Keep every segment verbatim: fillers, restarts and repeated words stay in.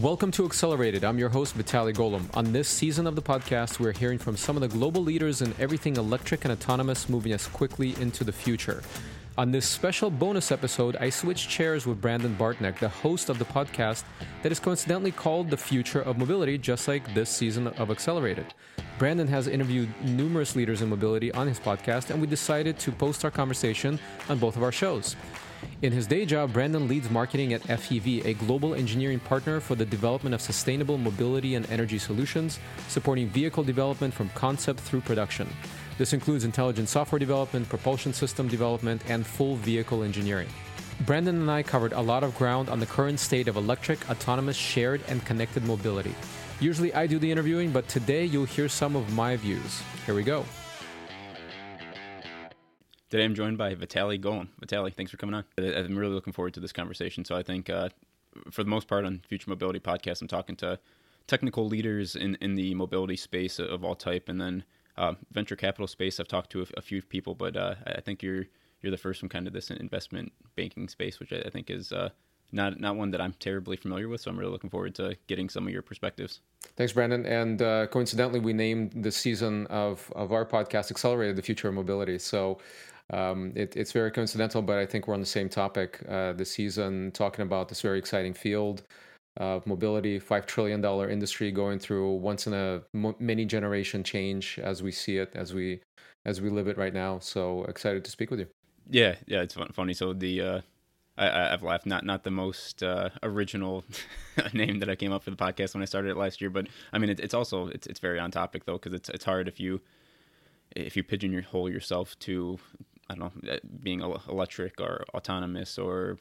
Welcome to Accelerated. I'm your host, Vitaly Golomb. On this season of the podcast, we're hearing from some of the global leaders in everything electric and autonomous moving us quickly into the future. On this special bonus episode, I switched chairs with Brandon Bartneck, the host of the podcast that is coincidentally called The Future of Mobility, just like this season of Accelerated. Brandon has interviewed numerous leaders in mobility on his podcast, and we decided to post our conversation on both of our shows. In his day job, Brandon leads marketing at F E V, a global engineering partner for the development of sustainable mobility and energy solutions, supporting vehicle development from concept through production. This includes intelligent software development, propulsion system development, and full vehicle engineering. Brandon and I covered a lot of ground on the current state of electric, autonomous, shared, and connected mobility. Usually I do the interviewing, but today you'll hear some of my views. Here we go. Today I'm joined by Vitaly Golomb. Vitaly, thanks for coming on. I'm really looking forward to this conversation. So I think uh, for the most part on Future Mobility Podcast, I'm talking to technical leaders in, in the mobility space of all type, and then Uh, venture capital space. I've talked to a, a few people, but uh, I think you're you're the first one kind of this investment banking space, which I, I think is uh, not not one that I'm terribly familiar with. So I'm really looking forward to getting some of your perspectives. Thanks, Brandon. And uh, coincidentally, we named the season of, of our podcast Accelerated, the Future of Mobility. So um, it, it's very coincidental, but I think we're on the same topic uh, this season, talking about this very exciting field of mobility, five trillion dollars industry going through once in a mo- many generation change as we see it, as we as we live it right now. So excited to speak with you. Yeah, yeah, it's fun, funny. So the uh, I, I've laughed, not not the most uh, original name that I came up for the podcast when I started it last year, but I mean it, it's also it's it's very on topic though, because it's it's hard if you if you pigeonhole yourself to, I don't know, being electric or autonomous or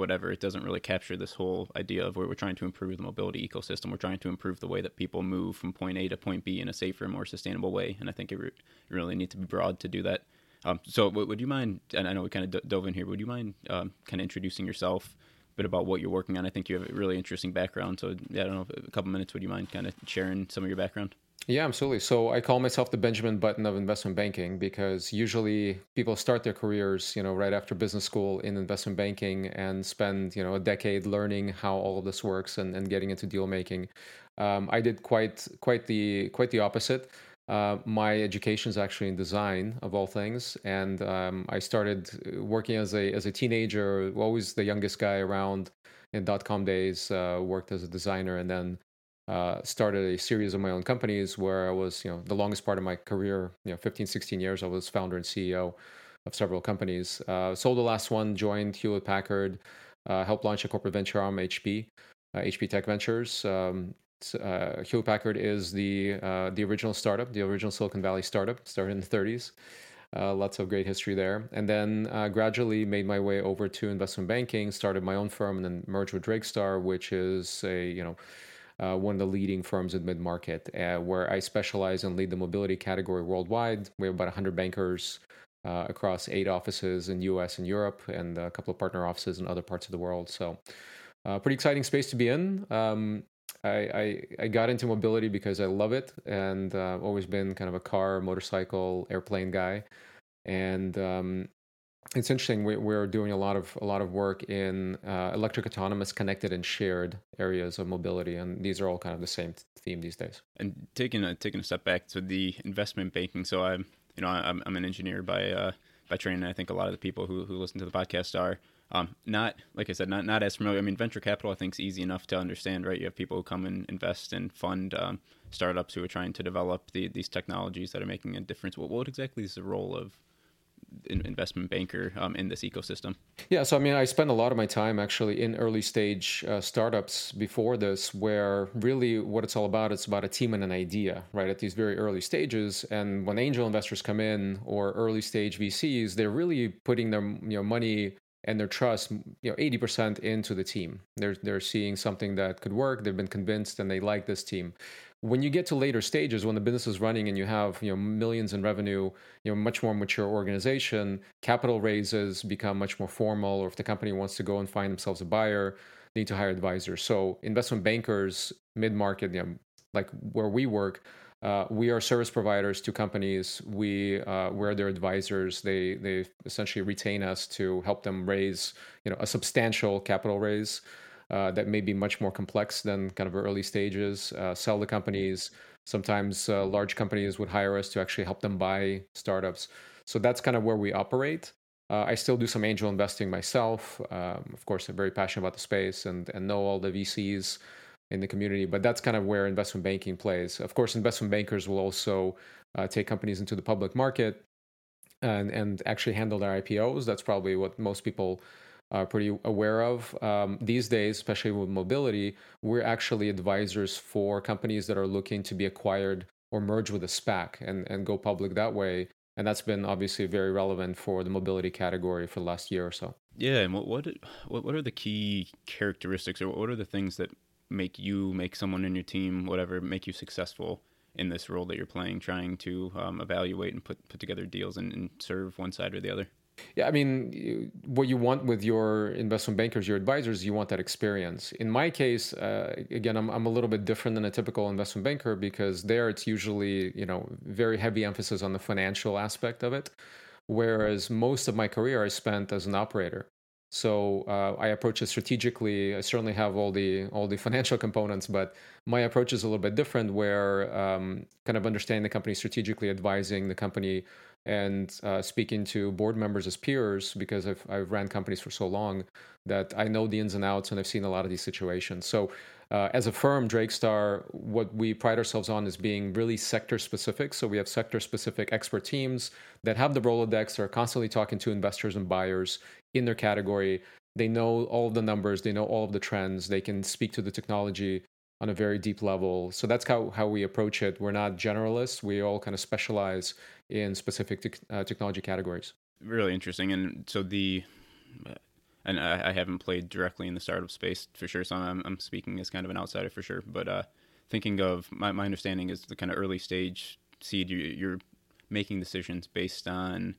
whatever. It doesn't really capture this whole idea of where we're trying to improve the mobility ecosystem. We're trying to improve the way that people move from point A to point B in a safer, more sustainable way. And I think it re- really needs to be broad to do that. Um, so w- would you mind, and I know we kind of d- dove in here, would you mind um, kind of introducing yourself, a bit about what you're working on? I think you have a really interesting background. So yeah, I don't know, a couple minutes, would you mind kind of sharing some of your background? Yeah, absolutely. So I call myself the Benjamin Button of investment banking, because usually people start their careers, you know, right after business school in investment banking and spend, you know, a decade learning how all of this works and, and getting into deal making. Um, I did quite quite the quite the opposite. Uh, my education is actually in design, of all things, and um, I started working as a as a teenager, always the youngest guy around in dot-com days. Uh, worked as a designer, and then Uh, started a series of my own companies where I was, you know, the longest part of my career, you know, fifteen, sixteen years, I was founder and C E O of several companies. Uh, sold the last one, joined Hewlett-Packard, uh, helped launch a corporate venture arm, H P, uh, H P Tech Ventures. Um, uh, Hewlett-Packard is the uh, the original startup, the original Silicon Valley startup, started in the thirties. Uh, lots of great history there. And then uh, gradually made my way over to investment banking, started my own firm, and then merged with Drake Star, which is a, you know, Uh, one of the leading firms in mid-market, uh, where I specialize and lead the mobility category worldwide. We have about one hundred bankers uh, across eight offices in U S and Europe, and a couple of partner offices in other parts of the world. So uh, pretty exciting space to be in. Um, I, I, I got into mobility because I love it, and uh, I've always been kind of a car, motorcycle, airplane guy. And um, it's interesting. We, we're doing a lot of a lot of work in uh, electric, autonomous, connected, and shared areas of mobility, and these are all kind of the same theme these days. And taking a taking a step back to the investment banking. So I'm, you know, I'm I'm an engineer by uh, by training. I think a lot of the people who, who listen to the podcast are um, not, like I said, not not as familiar. I mean, venture capital I think is easy enough to understand, right? You have people who come and invest and fund um, startups who are trying to develop the, these technologies that are making a difference. What what exactly is the role of investment banker um, in this ecosystem? Yeah, so I mean, I spend a lot of my time actually in early stage uh, startups before this, where really what it's all about, it's about a team and an idea, right? At these very early stages. And when angel investors come in or early stage V Cs, they're really putting their, you know, money and their trust, you know, eighty percent into the team. They're they're seeing something that could work. They've been convinced and they like this team. When you get to later stages, when the business is running and you have, you know, millions in revenue, you know, much more mature organization, capital raises become much more formal, or if the company wants to go and find themselves a buyer, they need to hire advisors. So investment bankers, mid-market, you know, like where we work, uh, we are service providers to companies. We uh, we're their advisors. They they essentially retain us to help them raise, you know, a substantial capital raise. uh, that may be much more complex than kind of early stages, uh, sell the companies. Sometimes uh, large companies would hire us to actually help them buy startups. So that's kind of where we operate. Uh, I still do some angel investing myself. Um, of course, I'm very passionate about the space and, and know all the V Cs in the community, but that's kind of where investment banking plays. Of course, investment bankers will also uh, take companies into the public market and, and actually handle their I P Os. That's probably what most people are pretty aware of. Um, these days, especially with mobility, we're actually advisors for companies that are looking to be acquired or merge with a SPAC and, and go public that way. And that's been obviously very relevant for the mobility category for the last year or so. Yeah, and what what what are the key characteristics, or what are the things that make you, make someone in your team, whatever, make you successful in this role that you're playing, trying to um, evaluate and put, put together deals and, and serve one side or the other? Yeah, I mean, you, what you want with your investment bankers, your advisors, you want that experience. In my case, uh, again, I'm I'm a little bit different than a typical investment banker, because there it's usually, you know, very heavy emphasis on the financial aspect of it, whereas most of my career I spent as an operator. So uh, I approach it strategically. I certainly have all the all the financial components, but my approach is a little bit different, where um, kind of understanding the company strategically, advising the company, and uh, speaking to board members as peers, because I've I've ran companies for so long that I know the ins and outs, and I've seen a lot of these situations. So uh, as a firm, Drake Star, what we pride ourselves on is being really sector specific. So we have sector specific expert teams that have the Rolodex, are constantly talking to investors and buyers in their category. They know all of the numbers, they know all of the trends, they can speak to the technology on a very deep level. So that's how, how we approach it. We're not generalists. We all kind of specialize in specific te- uh, technology categories. Really interesting. And so the, and I, I haven't played directly in the startup space for sure, so I'm, I'm speaking as kind of an outsider for sure. But uh, thinking of, my, my understanding is the kind of early stage seed, you, you're making decisions based on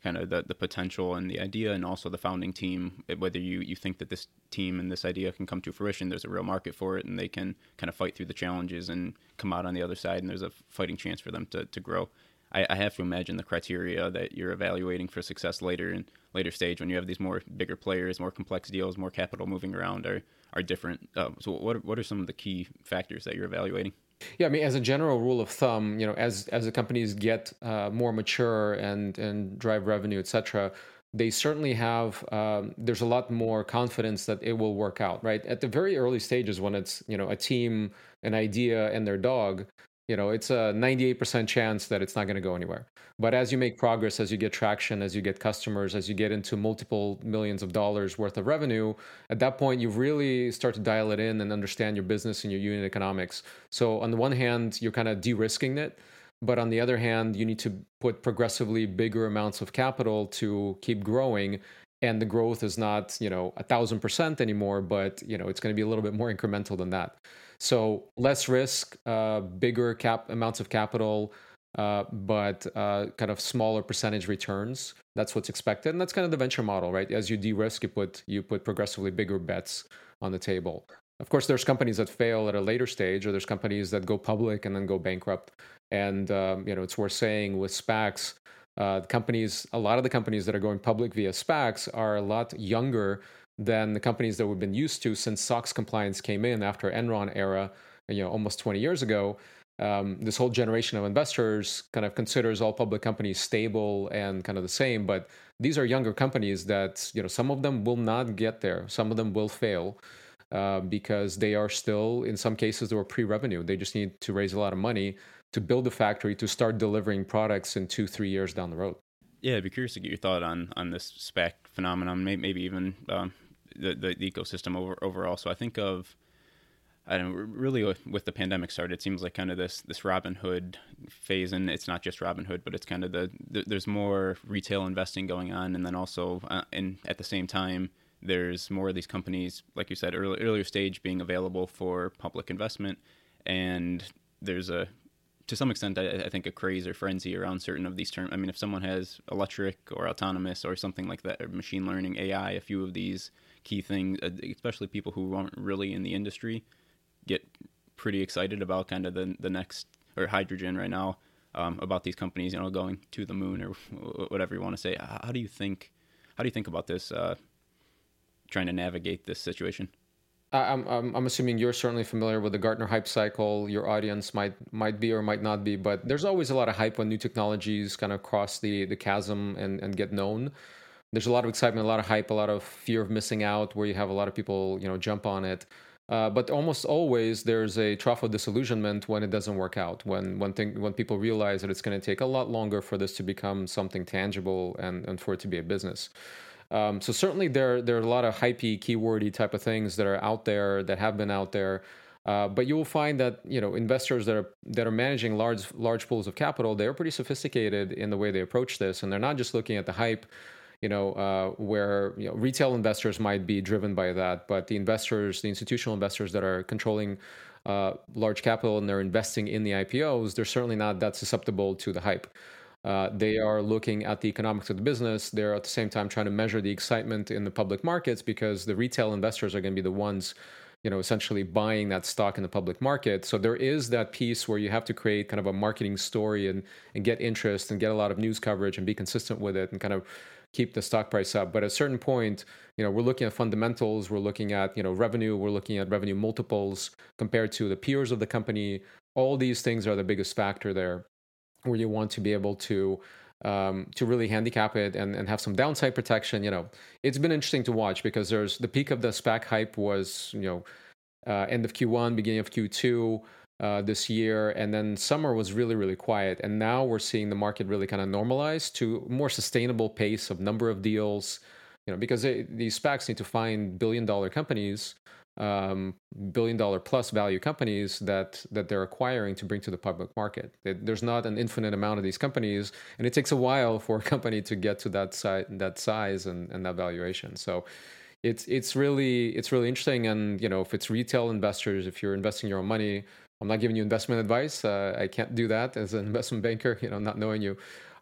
kind of the, the potential and the idea, and also the founding team, whether you, you think that this team and this idea can come to fruition, there's a real market for it, and they can kind of fight through the challenges and come out on the other side, and there's a fighting chance for them to, to grow. I, I have to imagine the criteria that you're evaluating for success later in later stage, when you have these more bigger players, more complex deals, more capital moving around, are, are different. Uh, so what what are some of the key factors that you're evaluating? Yeah, I mean, as a general rule of thumb, you know, as as the companies get uh, more mature and and drive revenue, et cetera, they certainly have. Um, there's a lot more confidence that it will work out, right? At the very early stages, when it's, you know, a team, an idea, and their dog, you know, it's a ninety-eight percent chance that it's not going to go anywhere. But as you make progress, as you get traction, as you get customers, as you get into multiple millions of dollars worth of revenue, at that point, you really start to dial it in and understand your business and your unit economics. So on the one hand, you're kind of de-risking it. But on the other hand, you need to put progressively bigger amounts of capital to keep growing. And the growth is not, you know, a thousand percent anymore, but, you know, it's going to be a little bit more incremental than that. So less risk, uh, bigger cap amounts of capital, uh, but uh, kind of smaller percentage returns. That's what's expected, and that's kind of the venture model, right? As you de-risk, you put you put progressively bigger bets on the table. Of course, there's companies that fail at a later stage, or there's companies that go public and then go bankrupt. And um, you know, it's worth saying with SPACs, uh, companies, a lot of the companies that are going public via SPACs are a lot younger than the companies that we've been used to since SOX compliance came in after Enron era, you know, almost twenty years ago. Um, this whole generation of investors kind of considers all public companies stable and kind of the same, but these are younger companies that, you know, some of them will not get there. Some of them will fail uh, because they are still, in some cases, they were pre-revenue. They just need to raise a lot of money to build a factory to start delivering products in two, three years down the road. Yeah, I'd be curious to get your thought on, on this SPAC phenomenon, maybe, maybe even... Um... The, the the ecosystem over, overall. So I think of, I don't know, really with, with the pandemic started, it seems like kind of this this Robin Hood phase, and it's not just Robin Hood, but it's kind of the, the there's more retail investing going on, and then also uh, and at the same time there's more of these companies, like you said, early, earlier stage being available for public investment, and there's a to some extent I, I think a craze or frenzy around certain of these terms. I mean, if someone has electric or autonomous or something like that, or machine learning, A I, a few of these key things, especially people who aren't really in the industry, get pretty excited about kind of the the next, or hydrogen right now, um, about these companies, you know, going to the moon or whatever you want to say. How do you think, how do you think about this, uh, trying to navigate this situation? I'm, I'm I'm assuming you're certainly familiar with the Gartner hype cycle. Your audience might might be or might not be, but there's always a lot of hype when new technologies kind of cross the, the chasm and, and get known. There's a lot of excitement, a lot of hype, a lot of fear of missing out, where you have a lot of people, you know, jump on it. Uh, but almost always there's a trough of disillusionment when it doesn't work out, when when, thing, when people realize that it's going to take a lot longer for this to become something tangible and, and for it to be a business. Um, so certainly there, there are a lot of hypey, keywordy type of things that are out there, that have been out there. Uh, but you will find that, you know, investors that are that are managing large large pools of capital, they're pretty sophisticated in the way they approach this. And they're not just looking at the hype, you know, uh, where you know, retail investors might be driven by that. But the investors, the institutional investors that are controlling uh, large capital and they're investing in the I P Os, they're certainly not that susceptible to the hype. Uh, they are looking at the economics of the business. They're at the same time trying to measure the excitement in the public markets, because the retail investors are going to be the ones, you know, essentially buying that stock in the public market. So there is that piece where you have to create kind of a marketing story and, and get interest and get a lot of news coverage and be consistent with it and kind of keep the stock price up. But at a certain point, you know, we're looking at fundamentals, we're looking at, you know, revenue, we're looking at revenue multiples compared to the peers of the company. All these things are the biggest factor there, where you want to be able to um, to really handicap it and, and have some downside protection. You know, it's been interesting to watch, because there's the peak of the SPAC hype was, you know, uh, end of Q one, beginning of Q two uh, this year, and then summer was really, really quiet. And now we're seeing the market really kind of normalize to a more sustainable pace of number of deals, you know, because they, these SPACs need to find billion-dollar companies, um, billion-dollar plus value companies that that they're acquiring to bring to the public market. It, there's not an infinite amount of these companies, and it takes a while for a company to get to that size, that size, and, and that valuation. So, it's it's really it's really interesting. And you know, if it's retail investors, if you're investing your own money, I'm not giving you investment advice. Uh, I can't do that as an investment banker, you know, not knowing you.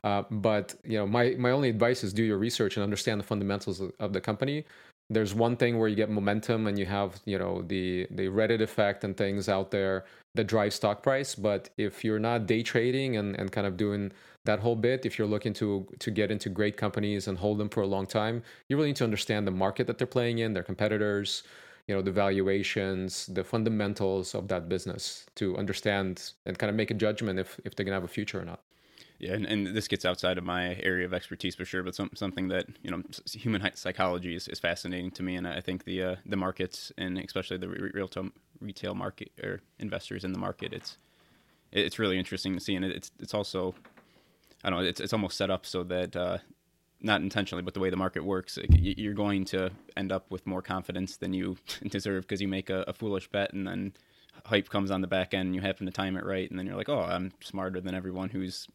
Uh, but you know, my my only advice is do your research and understand the fundamentals of the company. There's one thing where you get momentum and you have, you know, the, the Reddit effect and things out there that drive stock price. But if you're not day trading and, and kind of doing that whole bit, if you're looking to to get into great companies and hold them for a long time, you really need to understand the market that they're playing in, their competitors, you know, the valuations, the fundamentals of that business, to understand and kind of make a judgment if, if they're going to have a future or not. Yeah, and, and this gets outside of my area of expertise for sure, but some, something that, you know, human psychology is, is fascinating to me, and I think the uh, the markets, and especially the real retail market or investors in the market, it's it's really interesting to see, and it's it's also, I don't know, it's it's almost set up so that uh, not intentionally, but the way the market works, you're going to end up with more confidence than you deserve, because you make a, a foolish bet, and then hype comes on the back end, and you happen to time it right, and then you're like, oh, I'm smarter than everyone who's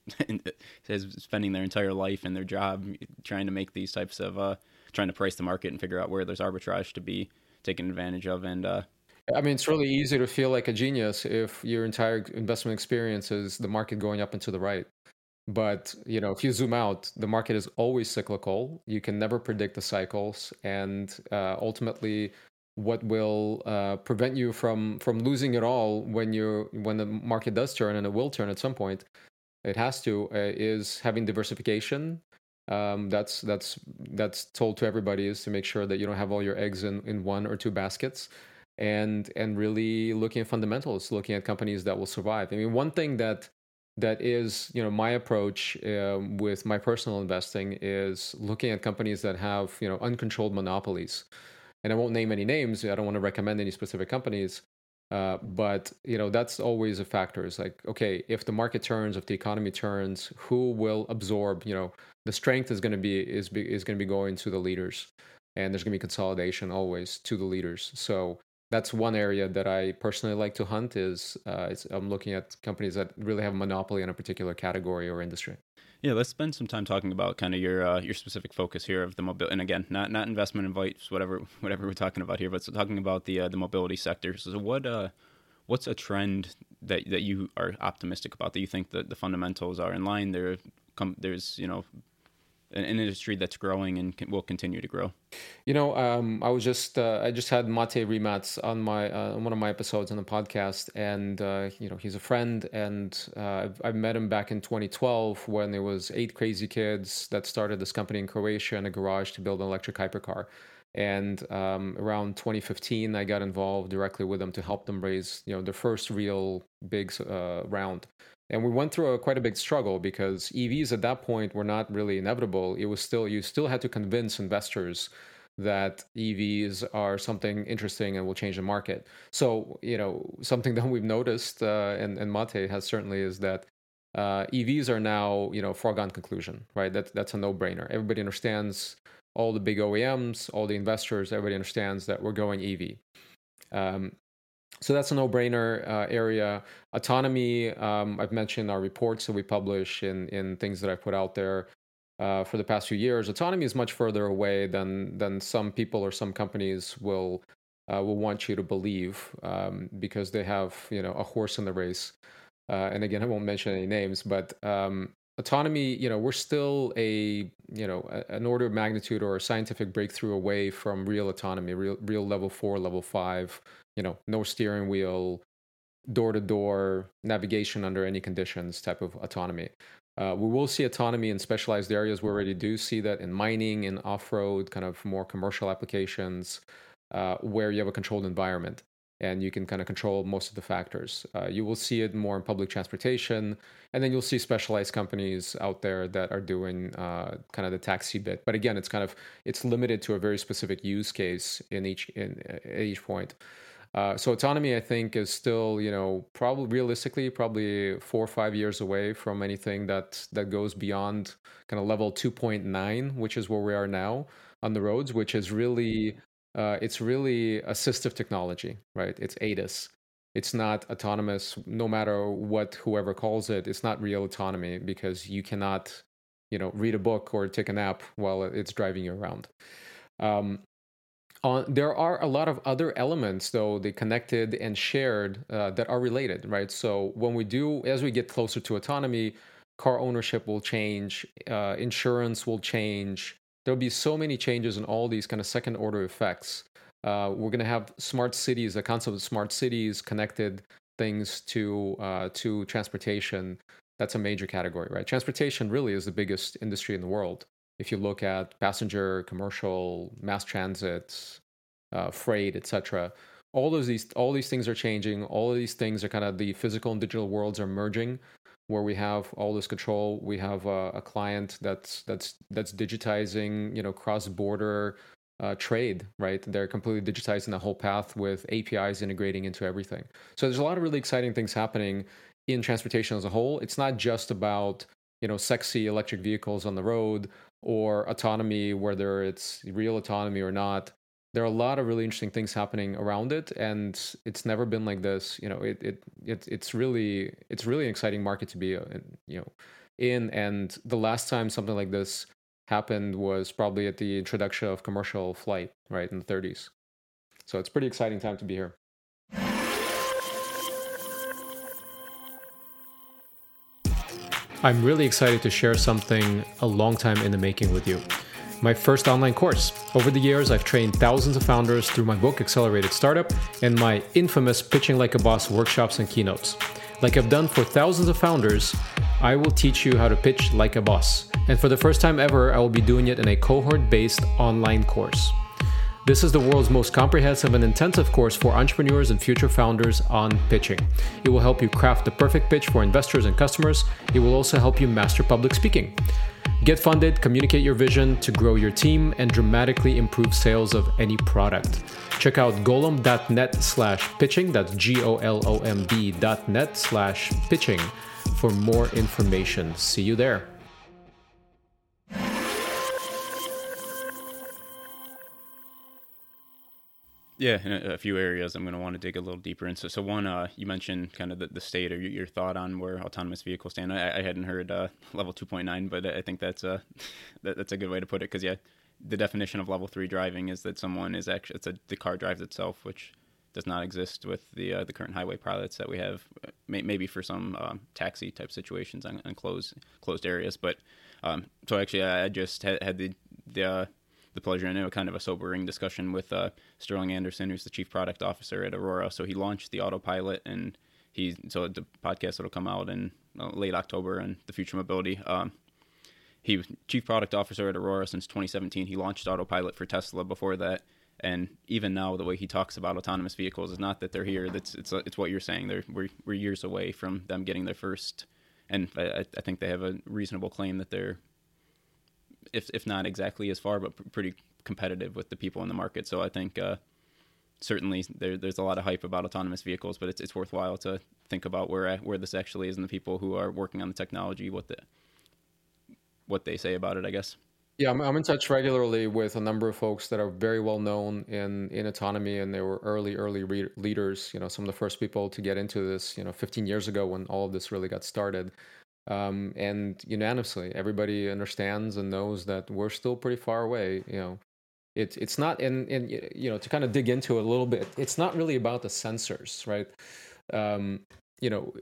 is spending their entire life and their job trying to make these types of uh trying to price the market and figure out where there's arbitrage to be taken advantage of. And uh I mean, it's really easy to feel like a genius if your entire investment experience is the market going up and to the right. But you know, if you zoom out, the market is always cyclical. You can never predict the cycles, and uh ultimately what will uh, prevent you from, from losing it all when you when the market does turn, and it will turn at some point, it has to, uh, is having diversification. Um, that's that's that's told to everybody, is to make sure that you don't have all your eggs in, in one or two baskets, and and really looking at fundamentals, looking at companies that will survive. I mean, one thing that that is, you know, my approach um, with my personal investing is looking at companies that have, you know, uncontrolled monopolies. And I won't name any names. I don't want to recommend any specific companies, uh, but you know, that's always a factor. It's like, okay, if the market turns, if the economy turns, who will absorb? You know, the strength is going to be is be, is going to be going to the leaders, and there's going to be consolidation always to the leaders. So that's one area that I personally like to hunt. Is uh, it's, I'm looking at companies that really have a monopoly in a particular category or industry. Yeah, let's spend some time talking about kind of your uh, your specific focus here of the mobility, and again, not not investment advice, whatever whatever we're talking about here, but so talking about the uh, the mobility sector. So what uh, what's a trend that that you are optimistic about, that you think that the fundamentals are in line? There, come there's you know, an, an industry that's growing and can, will continue to grow. You know, um, I was just uh, I just had Mate Rimac on my uh, on one of my episodes on the podcast, and uh, you know, he's a friend, and uh, I met him back in twenty twelve when there was eight crazy kids that started this company in Croatia in a garage to build an electric hypercar, And um, around twenty fifteen, I got involved directly with them to help them raise, you know, their first real big uh, round. And we went through a, quite a big struggle because E Vs at that point were not really inevitable. It was still, you still had to convince investors that E Vs are something interesting and will change the market. So, you know, something that we've noticed, uh, and, and Mate has certainly, is that uh, E Vs are now, you know, foregone conclusion, right? That, that's a no-brainer. Everybody understands, all the big O E Ms, all the investors, everybody understands that we're going E V. Um, So that's a no-brainer uh, area. Autonomy, um, I've mentioned our reports that we publish in, in things that I put out there uh, for the past few years. Autonomy is much further away than than some people or some companies will uh, will want you to believe um, because they have, you know, a horse in the race. Uh, and again, I won't mention any names, but um, autonomy, you know, we're still a you know a, an order of magnitude or a scientific breakthrough away from real autonomy, real real level four, level five. You know, no steering wheel, door-to-door navigation under any conditions type of autonomy. Uh, we will see autonomy in specialized areas. We already do see that in mining, in off-road, kind of more commercial applications uh, where you have a controlled environment and you can kind of control most of the factors. Uh, you will see it more in public transportation, and then you'll see specialized companies out there that are doing uh, kind of the taxi bit. But again, it's kind of, it's limited to a very specific use case in each in at each point. Uh, so autonomy, I think, is still, you know, probably realistically probably four or five years away from anything that that goes beyond kind of level two point nine, which is where we are now on the roads, which is really, uh, it's really assistive technology, right? It's A D A S. It's not autonomous, no matter what whoever calls it. It's not real autonomy because you cannot, you know, read a book or take a nap while it's driving you around. Um, Uh, there are a lot of other elements, though, the connected and shared uh, that are related, right? So when we do, as we get closer to autonomy, car ownership will change, uh, insurance will change. There'll be so many changes in all these kind of second order effects. Uh, we're going to have smart cities, the concept of smart cities, connected things to uh, to transportation. That's a major category, right? Transportation really is the biggest industry in the world. If you look at passenger, commercial, mass transit, uh, freight, et cetera, all of these, all these things are changing. All of these things are kind of, the physical and digital worlds are merging, where we have all this control. We have a, a client that's that's that's digitizing, you know, cross-border uh, trade, right? They're completely digitizing the whole path with A P Is integrating into everything. So there's a lot of really exciting things happening in transportation as a whole. It's not just about, you know, sexy electric vehicles on the road or autonomy, whether it's real autonomy or not. There are a lot of really interesting things happening around it, and it's never been like this. You know, it it, it it's really it's really an exciting market to be in, you know, in. And the last time something like this happened was probably at the introduction of commercial flight, right, in the thirties. So it's a pretty exciting time to be here. I'm really excited to share something a long time in the making with you. My first online course. Over the years, I've trained thousands of founders through my book, Accelerated Startup, and my infamous Pitching Like a Boss workshops and keynotes. Like I've done for thousands of founders, I will teach you how to pitch like a boss. And for the first time ever, I will be doing it in a cohort-based online course. This is the world's most comprehensive and intensive course for entrepreneurs and future founders on pitching. It will help you craft the perfect pitch for investors and customers. It will also help you master public speaking. Get funded, communicate your vision to grow your team, and dramatically improve sales of any product. Check out golomb.net slash pitching, that's G-O-L-O-M-B dot net slash pitching for more information. See you there. Yeah, in a few areas I'm going to want to dig a little deeper into. So one, uh, you mentioned kind of the, the state or your thought on where autonomous vehicles stand. I, I hadn't heard uh, level two point nine, but I think that's a, that, that's a good way to put it. Because, yeah, the definition of level three driving is that someone is actually, it's a, the car drives itself, which does not exist with the uh, the current highway pilots that we have, may, maybe for some um, taxi type situations on, on closed closed areas. But um, so actually I just had, had the... the uh, the pleasure, I know, kind of a sobering discussion with uh, Sterling Anderson, who's the chief product officer at Aurora. So he launched the autopilot, and he so the podcast that'll come out in uh, late October, and the Future Mobility. Um, He was chief product officer at Aurora since twenty seventeen. He launched Autopilot for Tesla before that. And even now, the way he talks about autonomous vehicles is not that they're here. That's it's it's what you're saying. They're we're, we're years away from them getting their first. And I, I think they have a reasonable claim that they're, if if not exactly as far, but pr- pretty competitive with the people in the market. So I think uh, certainly there there's a lot of hype about autonomous vehicles, but it's it's worthwhile to think about where where this actually is and the people who are working on the technology, what the what they say about it, I guess. Yeah, I'm, I'm in touch regularly with a number of folks that are very well known in, in autonomy, and they were early, early re- leaders, you know, some of the first people to get into this, you know, fifteen years ago when all of this really got started. Um, and unanimously, everybody understands and knows that we're still pretty far away, you know. It, it's not, and, and, you know, to kind of dig into it a little bit, it's not really about the sensors, right? Um, you know,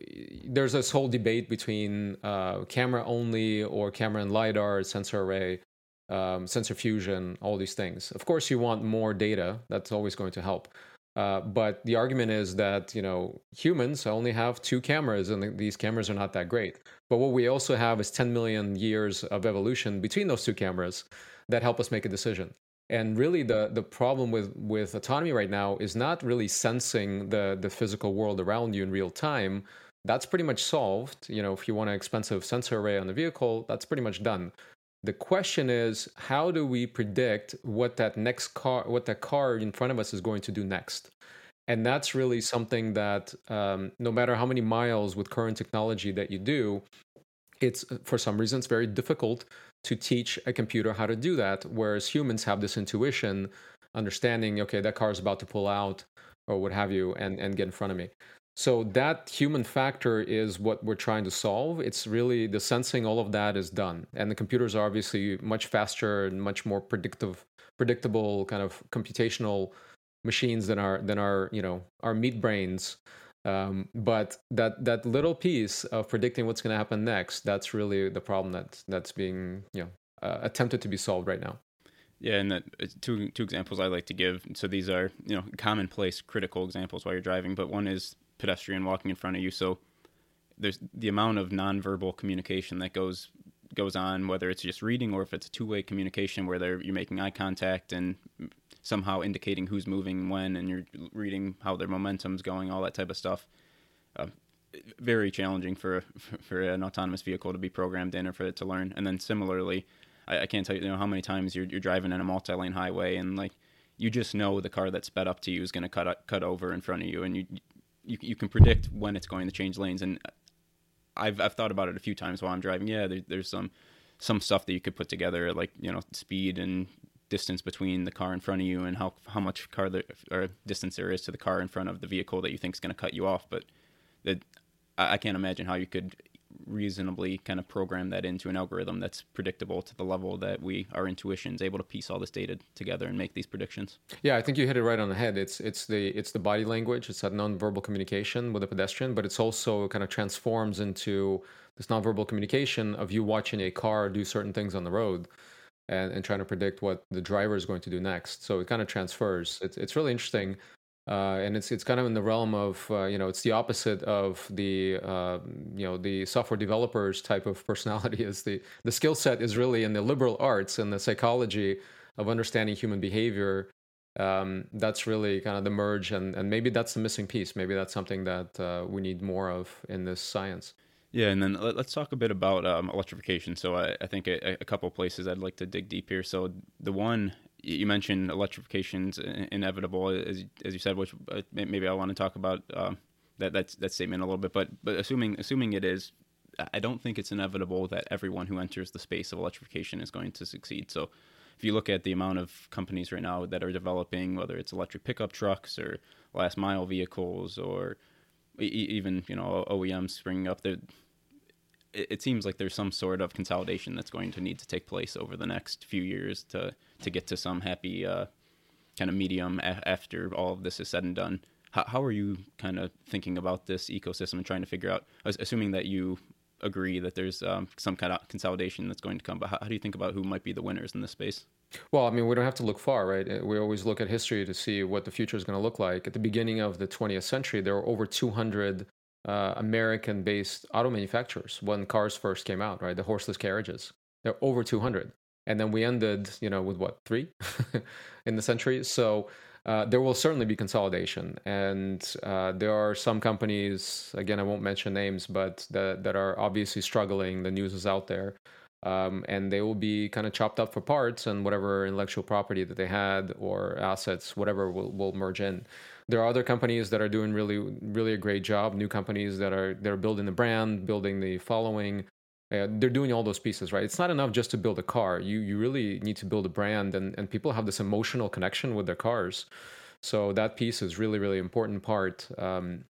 there's this whole debate between uh, camera only or camera and LiDAR, sensor array, Um, sensor fusion, all these things. Of course, you want more data. That's always going to help. Uh, but the argument is that, you know, humans only have two cameras, and th- these cameras are not that great. But what we also have is ten million years of evolution between those two cameras that help us make a decision. And really, the the problem with, with autonomy right now is not really sensing the the physical world around you in real time. That's pretty much solved. You know, if you want an expensive sensor array on the vehicle, that's pretty much done. The question is, how do we predict what that next car, what that car in front of us is going to do next? And that's really something that um, no matter how many miles with current technology that you do, it's for some reason, it's very difficult to teach a computer how to do that. Whereas humans have this intuition, understanding, okay, that car is about to pull out or what have you and, and get in front of me. So that human factor is what we're trying to solve. It's really the sensing, all of that is done. And the computers are obviously much faster and much more predictive, predictable kind of computational machines than our, than our, you know, our meat brains. Um, but that, that little piece of predicting what's going to happen next, that's really the problem that that's being, you know, uh, attempted to be solved right now. Yeah, and that, two two examples I like to give. So these are, you know, commonplace critical examples while you're driving, but one is pedestrian walking in front of you. So there's the amount of nonverbal communication that goes goes on, whether it's just reading or if it's a two-way communication where they're you're making eye contact and somehow indicating who's moving when, and you're reading how their momentum's going, all that type of stuff. Uh, very challenging for for an autonomous vehicle to be programmed in or for it to learn. And then similarly, I, I can't tell you, you know, how many times you're you're driving in a multi-lane highway and like you just know the car that sped up to you is going to cut cut over in front of you, and you. You you can predict when it's going to change lanes, and I've I've thought about it a few times while I'm driving. Yeah, there, there's some some stuff that you could put together, like, you know, speed and distance between the car in front of you, and how how much car there, or distance there is to the car in front of the vehicle that you think is going to cut you off. But that I can't imagine how you could reasonably kind of program that into an algorithm that's predictable to the level that we, our intuition is able to piece all this data together and make these predictions. Yeah, I think you hit it right on the head. It's it's the it's the body language. It's that nonverbal communication with a pedestrian, but it's also kind of transforms into this nonverbal communication of you watching a car do certain things on the road and, and trying to predict what the driver is going to do next. So it kind of transfers. It's it's really interesting. Uh, and it's it's kind of in the realm of, uh, you know, it's the opposite of the, uh, you know, the software developers type of personality. Is the, the skill set is really in the liberal arts and the psychology of understanding human behavior. Um, that's really kind of the merge. And, and maybe that's the missing piece. Maybe that's something that uh, we need more of in this science. Yeah. And then let's talk a bit about um, electrification. So I, I think a, a couple of places I'd like to dig deep here. So the one... You mentioned electrification's inevitable, as as you said, which maybe I want to talk about um, that that that statement a little bit. But but assuming assuming it is, I don't think it's inevitable that everyone who enters the space of electrification is going to succeed. So if you look at the amount of companies right now that are developing, whether it's electric pickup trucks or last mile vehicles, or e- even you know O E Ms springing up, there it seems like there's some sort of consolidation that's going to need to take place over the next few years to, to get to some happy uh, kind of medium a- after all of this is said and done. How, how are you kind of thinking about this ecosystem and trying to figure out, assuming that you agree that there's um, some kind of consolidation that's going to come, but how, how do you think about who might be the winners in this space? Well, I mean, we don't have to look far, right? We always look at history to see what the future is going to look like. At the beginning of the twentieth century, there were over two hundred Uh, American-based auto manufacturers when cars first came out, right? The horseless carriages. There are over two hundred. And then we ended, you know, with what, three in the century. So uh, there will certainly be consolidation. And uh, there are some companies, again, I won't mention names, but that, that are obviously struggling. The news is out there. Um, and they will be kind of chopped up for parts, and whatever intellectual property that they had or assets, whatever, will, will merge in. There are other companies that are doing really, really a great job. New companies that are they're building the brand, building the following. Uh, they're doing all those pieces, right? It's not enough just to build a car. You you really need to build a brand, and, and people have this emotional connection with their cars. So that piece is really, really important part. Um,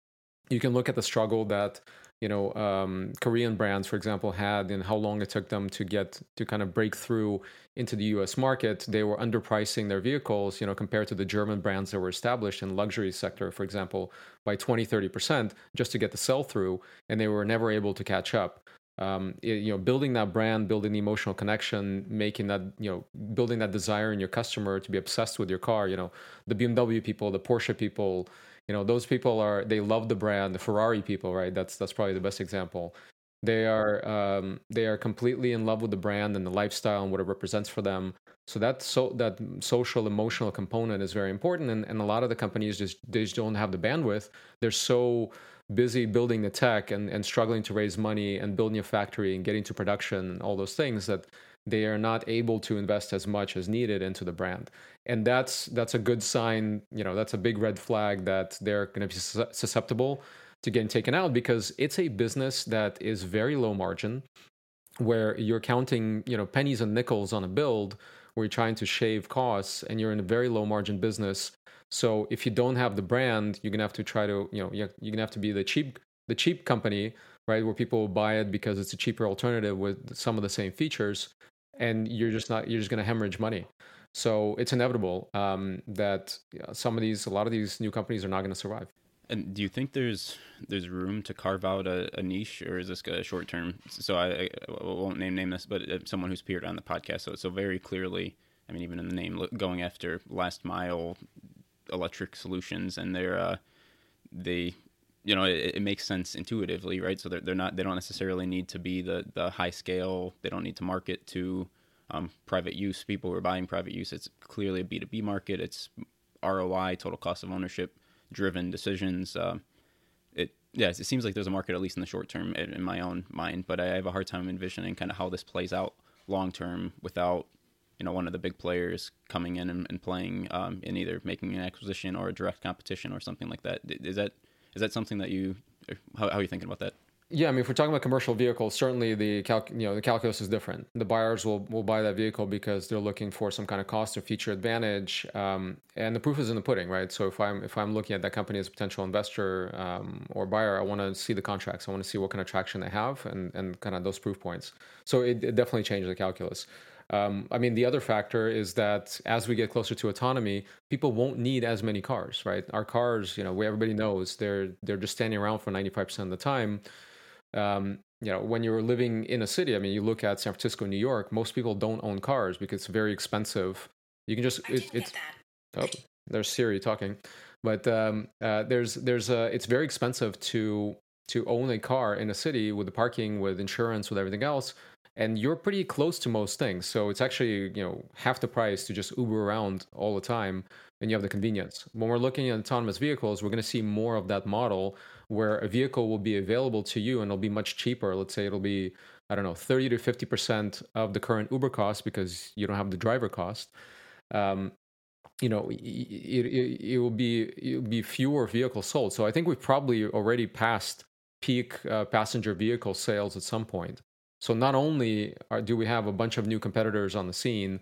you can look at the struggle that, you know, um, Korean brands, for example, had, and how long it took them to get to kind of break through into the U S market. They were underpricing their vehicles, you know, compared to the German brands that were established in the luxury sector, for example, by twenty, thirty percent just to get the sell through, and they were never able to catch up. Um, it, you know, building that brand, building the emotional connection, making that, you know, building that desire in your customer to be obsessed with your car. You know, the B M W people, the Porsche people, you know, those people are, they love the brand. The Ferrari people, right? That's, that's probably the best example. They are, um, they are completely in love with the brand and the lifestyle and what it represents for them. So that, so that social, emotional component is very important. And, and a lot of the companies just, they just don't have the bandwidth. They're so busy building the tech and, and struggling to raise money and building a factory and getting to production and all those things that they are not able to invest as much as needed into the brand. And that's that's a good sign, you know, that's a big red flag that they're going to be su- susceptible to getting taken out, because it's a business that is very low margin, where you're counting, you know, pennies and nickels on a build, where you're trying to shave costs, and you're in a very low margin business. So if you don't have the brand, you're gonna have to try to, you know, you're gonna have to be the cheap, the cheap company, right? Where people will buy it because it's a cheaper alternative with some of the same features, and you're just not, you're just gonna hemorrhage money. So it's inevitable um, that some of these, a lot of these new companies are not gonna survive. And do you think there's there's room to carve out a, a niche, or is this a short term? So I, I won't name name this, but someone who's appeared on the podcast, so so very clearly, I mean, even in the name, going after last mile electric solutions, and they're uh they you know it, it makes sense intuitively, right? So they're, they're not they don't necessarily need to be the the high scale. They don't need to market to um private use people who are buying private use. It's clearly a B two B market. It's R O I, total cost of ownership driven decisions. um uh, it yeah it seems like there's a market, at least in the short term, in, in my own mind, but I have a hard time envisioning kind of how this plays out long term without, you know, one of the big players coming in and, and playing um, in either making an acquisition or a direct competition or something like that. Is that is that something that you, how, how are you thinking about that? Yeah, I mean, if we're talking about commercial vehicles, certainly the calc- you know the calculus is different. The buyers will, will buy that vehicle because they're looking for some kind of cost or feature advantage, um, and the proof is in the pudding, right? So if I'm if I'm looking at that company as a potential investor um, or buyer, I want to see the contracts. I want to see what kind of traction they have and, and kind of those proof points. So it, it definitely changes the calculus. Um, I mean, the other factor is that as we get closer to autonomy, people won't need as many cars, right? Our cars, you know, we, everybody knows they're they're just standing around for ninety-five percent of the time. Um, you know, when you're living in a city, I mean, you look at San Francisco, New York, most people don't own cars because it's very expensive. You can just, it, it's, oh, there's Siri talking, but um, uh, there's, there's a, it's very expensive to, to own a car in a city with the parking, with insurance, with everything else. And you're pretty close to most things. So it's actually, you know, half the price to just Uber around all the time, and you have the convenience. When we're looking at autonomous vehicles, we're going to see more of that model where a vehicle will be available to you and it'll be much cheaper. Let's say it'll be, I don't know, thirty to fifty percent of the current Uber cost because you don't have the driver cost. Um, you know, it, it, it will be, it will be fewer vehicles sold. So I think we've probably already passed peak uh, passenger vehicle sales at some point. So not only are, do we have a bunch of new competitors on the scene,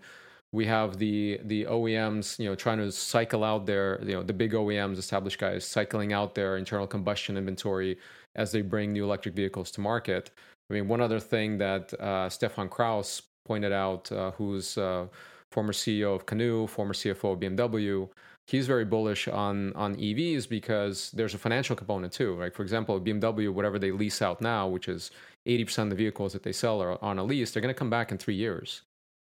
we have the the O E Ms, you know, trying to cycle out their, you know, the big O E Ms, established guys, cycling out their internal combustion inventory as they bring new electric vehicles to market. I mean, one other thing that uh, Stefan Krauss pointed out, uh, who's uh, former C E O of Canoo, former C F O of B M W, he's very bullish on on E Vs because there's a financial component too, right? For example, B M W, whatever they lease out now, which is eighty percent of the vehicles that they sell are on a lease, they're going to come back in three years.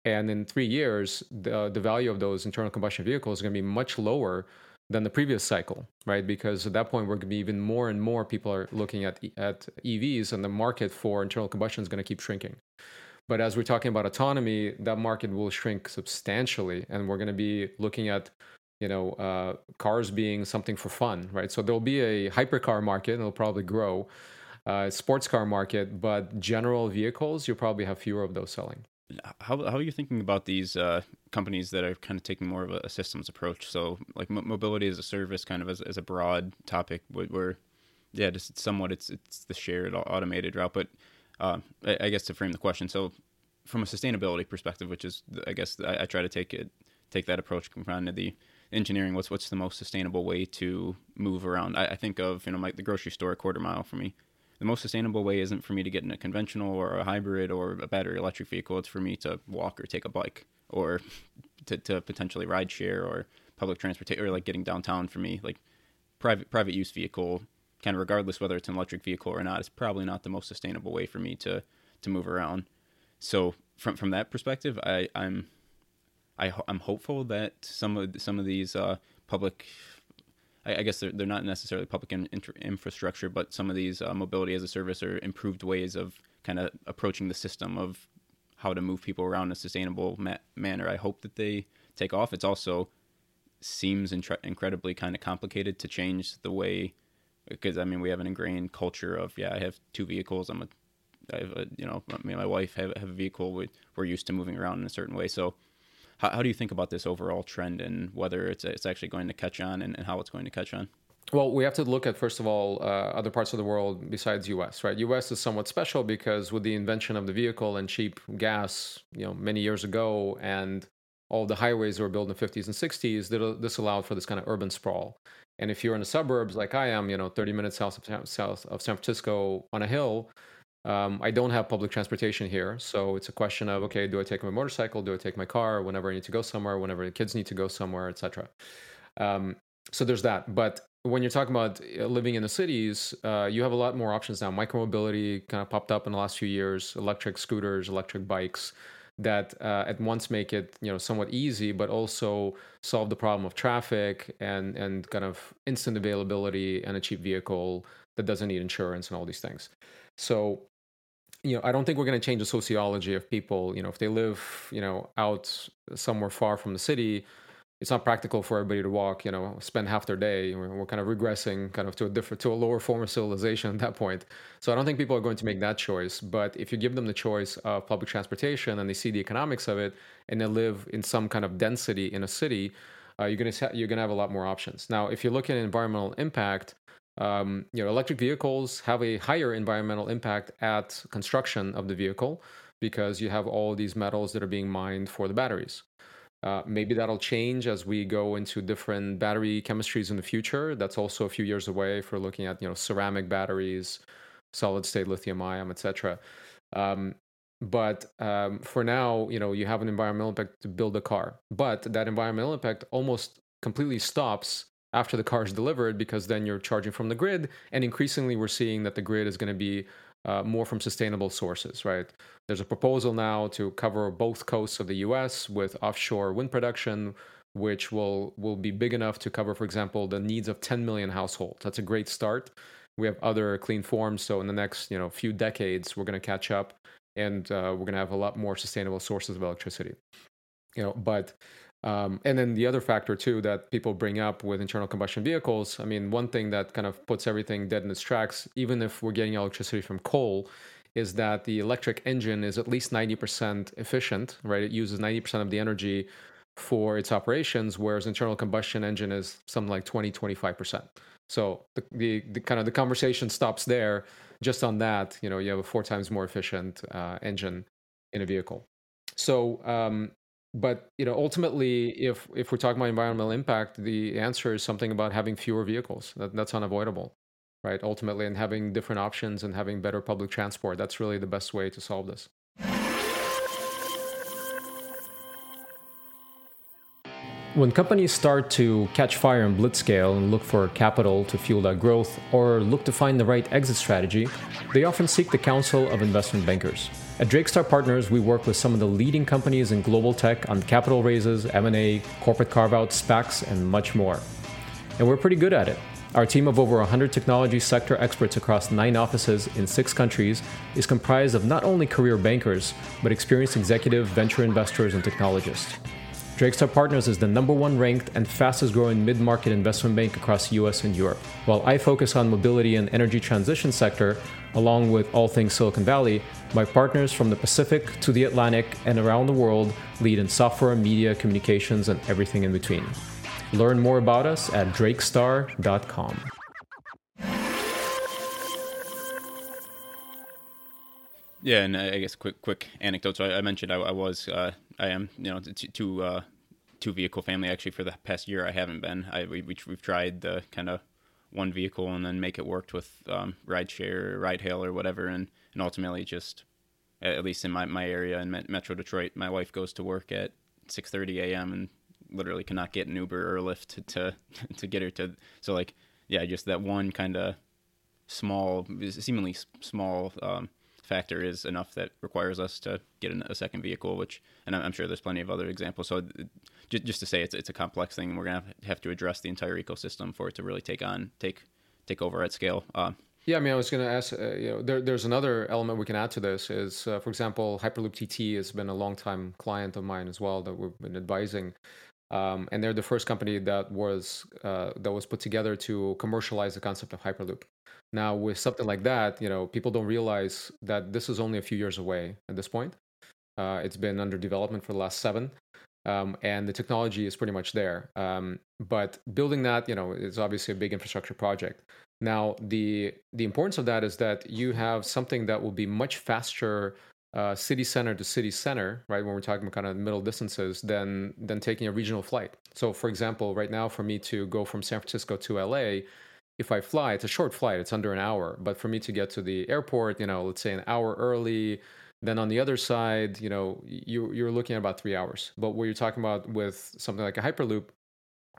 And in three years, the, the value of those internal combustion vehicles is going to be much lower than the previous cycle, right? Because at that point, we're going to be even more and more people are looking at, at E Vs, and the market for internal combustion is going to keep shrinking. But as we're talking about autonomy, that market will shrink substantially, and we're going to be looking at, you know, uh, cars being something for fun, right? So there'll be a hypercar market, and it'll probably grow, uh, sports car market, but general vehicles, you'll probably have fewer of those selling. How how are you thinking about these uh, companies that are kind of taking more of a systems approach? So like m- mobility as a service, kind of as, as a broad topic, where, yeah, just somewhat it's it's the shared automated route. But uh, I, I guess to frame the question, so from a sustainability perspective, which is I guess I, I try to take it take that approach confronted the engineering. What's what's the most sustainable way to move around? I, I think of you know like the grocery store a quarter mile for me. The most sustainable way isn't for me to get in a conventional or a hybrid or a battery electric vehicle. It's for me to walk or take a bike or to, to potentially ride share or public transportation, or like getting downtown for me, like private private use vehicle, kind of regardless whether it's an electric vehicle or not, it's probably not the most sustainable way for me to, to move around. So from from that perspective, I, I'm I, I'm hopeful that some of some of these uh, public I guess they're, they're not necessarily public in, in, infrastructure, but some of these uh, mobility as a service or improved ways of kind of approaching the system of how to move people around in a sustainable ma- manner. I hope that they take off. It's also seems in tre- incredibly kind of complicated to change the way, because I mean, we have an ingrained culture of, yeah, I have two vehicles. I'm a, I have a you know, me and my wife have, have a vehicle. We, we're used to moving around in a certain way. So How, how do you think about this overall trend and whether it's it's actually going to catch on and, and how it's going to catch on? Well, we have to look at, first of all, uh, other parts of the world besides U S, right? U S is somewhat special because with the invention of the vehicle and cheap gas, you know, many years ago, and all the highways that were built in the fifties and sixties, this allowed for this kind of urban sprawl. And if you're in the suburbs like I am, you know, thirty minutes south of, south of San Francisco on a hill, Um, I don't have public transportation here, so it's a question of, okay, do I take my motorcycle? Do I take my car whenever I need to go somewhere, whenever the kids need to go somewhere, et cetera? Um, so there's that. But when you're talking about living in the cities, uh, you have a lot more options now. Micromobility kind of popped up in the last few years, electric scooters, electric bikes that uh, at once make it, you know, somewhat easy, but also solve the problem of traffic and, and kind of instant availability and a cheap vehicle that doesn't need insurance and all these things. So, you know, I don't think we're going to change the sociology of people. You know, if they live, you know, out somewhere far from the city, it's not practical for everybody to walk, you know, spend half their day. We're, we're kind of regressing kind of to a different, to a lower form of civilization at that point. So I don't think people are going to make that choice. But if you give them the choice of public transportation and they see the economics of it and they live in some kind of density in a city, uh, you're going to you're going to have a lot more options. Now, if you look at environmental impact, Um, you know, electric vehicles have a higher environmental impact at construction of the vehicle because you have all these metals that are being mined for the batteries. Uh, maybe that'll change as we go into different battery chemistries in the future. That's also a few years away for looking at, you know, ceramic batteries, solid-state lithium-ion, et cetera. Um, but um, for now, you know, you have an environmental impact to build a car. But that environmental impact almost completely stops after the car is delivered, because then you're charging from the grid, and increasingly we're seeing that the grid is going to be uh, more from sustainable sources, right? There's a proposal now to cover both coasts of the U S with offshore wind production, which will, will be big enough to cover, for example, the needs of ten million households. That's a great start. We have other clean forms, so in the next you know few decades, we're going to catch up, and uh, we're going to have a lot more sustainable sources of electricity. You know, but... Um, and then the other factor, too, that people bring up with internal combustion vehicles, I mean, one thing that kind of puts everything dead in its tracks, even if we're getting electricity from coal, is that the electric engine is at least ninety percent efficient, right? It uses ninety percent of the energy for its operations, whereas internal combustion engine is something like twenty, twenty-five percent. So the, the, the kind of the conversation stops there. Just on that, you know, you have a four times more efficient uh, engine in a vehicle. So... Um, But you know, ultimately, if if we're talking about environmental impact, the answer is something about having fewer vehicles. That, that's unavoidable, right? Ultimately, and having different options and having better public transport. That's really the best way to solve this. When companies start to catch fire and blitzscale and look for capital to fuel that growth or look to find the right exit strategy, they often seek the counsel of investment bankers. At Drake Star Partners, we work with some of the leading companies in global tech on capital raises, M and A, corporate carve-outs, SPACs, and much more. And we're pretty good at it. Our team of over one hundred technology sector experts across nine offices in six countries is comprised of not only career bankers, but experienced executive, venture investors, and technologists. Drake Star Partners is the number one ranked and fastest growing mid-market investment bank across the U S and Europe. While I focus on mobility and energy transition sector, along with all things Silicon Valley, my partners from the Pacific to the Atlantic and around the world lead in software, media, communications, and everything in between. Learn more about us at drake star dot com. Yeah, and I guess quick quick anecdote. So I, I mentioned I, I was, uh, I am, you know, two two, uh, two vehicle family. Actually, for the past year, I haven't been. I we, we we've tried the kind of one vehicle and then make it worked with um, rideshare, ride hail, or whatever, and, and ultimately just, at least in my, my area in Metro Detroit, my wife goes to work at six thirty a.m. and literally cannot get an Uber or Lyft to to, to get her to. So like, yeah, just that one kind of small, seemingly small. Um, factor is enough that requires us to get a second vehicle, which, and I'm sure there's plenty of other examples. So just, just to say it's it's a complex thing, and we're going to have to address the entire ecosystem for it to really take on, take take over at scale. Um, yeah, I mean, I was going to ask, uh, you know, there, there's another element we can add to this is, uh, for example, Hyperloop T T has been a longtime client of mine as well that we've been advising. Um, and they're the first company that was uh, that was put together to commercialize the concept of Hyperloop. Now, with something like that, you know, people don't realize that this is only a few years away at this point. Uh, it's been under development for the last seven, um, and the technology is pretty much there. Um, but building that, you know, is obviously a big infrastructure project. Now, the the importance of that is that you have something that will be much faster Uh, city center to city center, right? When we're talking about kind of middle distances, than than taking a regional flight. So, for example, right now for me to go from San Francisco to L A, if I fly, it's a short flight; it's under an hour. But for me to get to the airport, you know, let's say an hour early, then on the other side, you know, you you're looking at about three hours. But what you're talking about with something like a Hyperloop,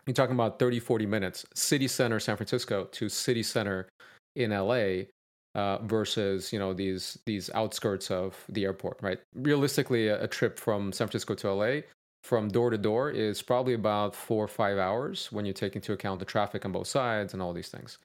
you're talking about thirty, forty minutes, city center San Francisco to city center in L A. Uh, versus, you know, these these outskirts of the airport, right? Realistically, a, a trip from San Francisco to L A from door to door is probably about four or five hours when you take into account the traffic on both sides and all these things.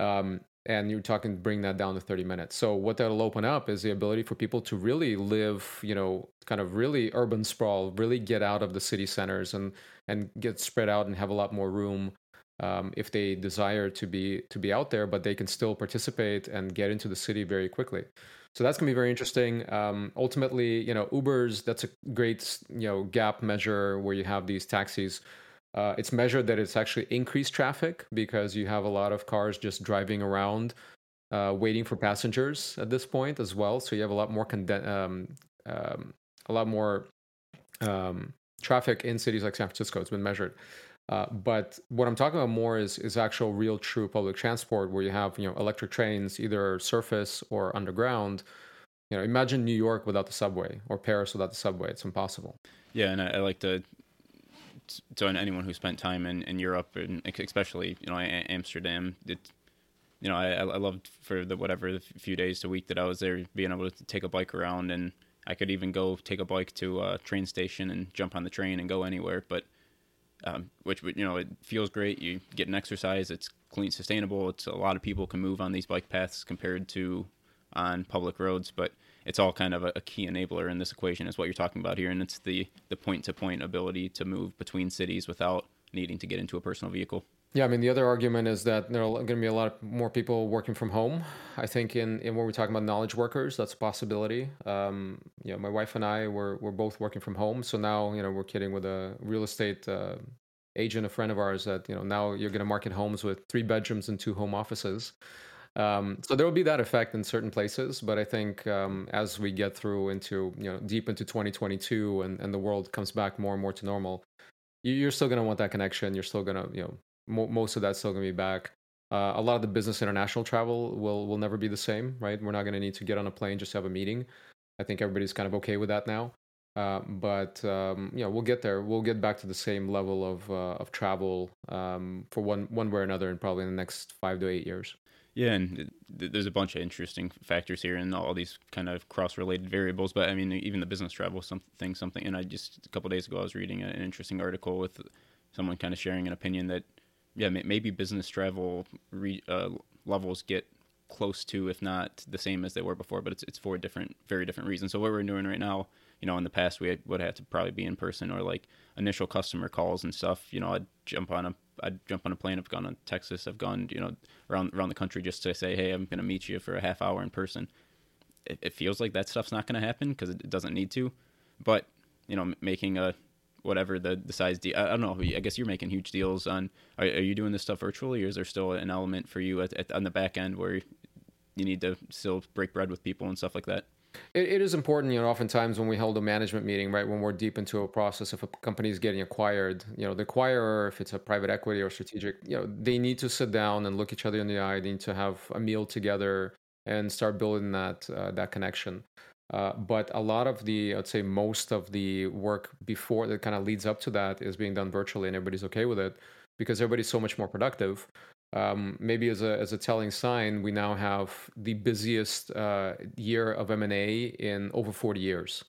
Um, and you're talking bring that down to thirty minutes. So what that'll open up is the ability for people to really live, you know, kind of really urban sprawl, really get out of the city centers and and get spread out and have a lot more room. Um, if they desire to be to be out there, but they can still participate and get into the city very quickly. So that's going to be very interesting. Um, ultimately, you know, Ubers, that's a great, you know, gap measure where you have these taxis. Uh, it's measured that it's actually increased traffic because you have a lot of cars just driving around, uh, waiting for passengers at this point as well. So you have a lot more conden- um, um, a lot more um, traffic in cities like San Francisco. It's been measured. Uh, but what I'm talking about more is is actual real true public transport where you have, you know, electric trains, either surface or underground. You know, imagine New York without the subway or Paris without the subway. It's impossible. Yeah. And I, I like to, so anyone who spent time in, in Europe and especially, you know, Amsterdam, it, you know, I, I loved for the, whatever, the few days to week that I was there, being able to take a bike around, and I could even go take a bike to a train station and jump on the train and go anywhere. But Um, which, you know, it feels great. You get an exercise. It's clean, sustainable. It's a lot of people can move on these bike paths compared to on public roads, but it's all kind of a, a key enabler in this equation is what you're talking about here. And it's the, the point-to-point ability to move between cities without needing to get into a personal vehicle. Yeah, I mean, the other argument is that there are going to be a lot more people working from home. I think in, in when we're talking about knowledge workers, that's a possibility. Um, you know, my wife and I were we're both working from home, so now, you know, we're kidding with a real estate uh, agent, a friend of ours, that, you know, now you're going to market homes with three bedrooms and two home offices. Um, so there will be that effect in certain places, but I think um, as we get through into, you know, deep into twenty twenty-two and and the world comes back more and more to normal, you're still going to want that connection. You're still going to, you know. Most of that's still going to be back. Uh, a lot of the business international travel will will never be the same, right? We're not going to need to get on a plane just to have a meeting. I think everybody's kind of okay with that now. Uh, but um, you know, we'll get there. We'll get back to the same level of uh, of travel um, for one one way or another, and probably in the next five to eight years. Yeah, and th- there's a bunch of interesting factors here, and all these kind of cross-related variables. But I mean, even the business travel something something. And I just a couple of days ago, I was reading an interesting article with someone kind of sharing an opinion that yeah, maybe business travel re, uh, levels get close to, if not the same as they were before, but it's it's for a different, very different reason. So what we're doing right now, you know, in the past we would have to probably be in person or like initial customer calls and stuff. You know, I'd jump on a I'd jump on a plane. I've gone to Texas. I've gone, you know, around around the country just to say, hey, I'm going to meet you for a half hour in person. It, it feels like that stuff's not going to happen because it doesn't need to. But, you know, making a whatever the, the size deal, I, I don't know, I guess you're making huge deals on, are, are you doing this stuff virtually, or is there still an element for you at, at, on the back end where you need to still break bread with people and stuff like that? It, it is important, you know, oftentimes when we hold a management meeting, right, when we're deep into a process, if a company is getting acquired, you know, the acquirer, if it's a private equity or strategic, you know, they need to sit down and look each other in the eye. They need to have a meal together and start building that uh, that connection. Uh, but a lot of the, I'd say most of the work before that kind of leads up to that is being done virtually, and everybody's okay with it because everybody's so much more productive. Um, maybe as a as a telling sign, we now have the busiest uh, year of M and A in over forty years,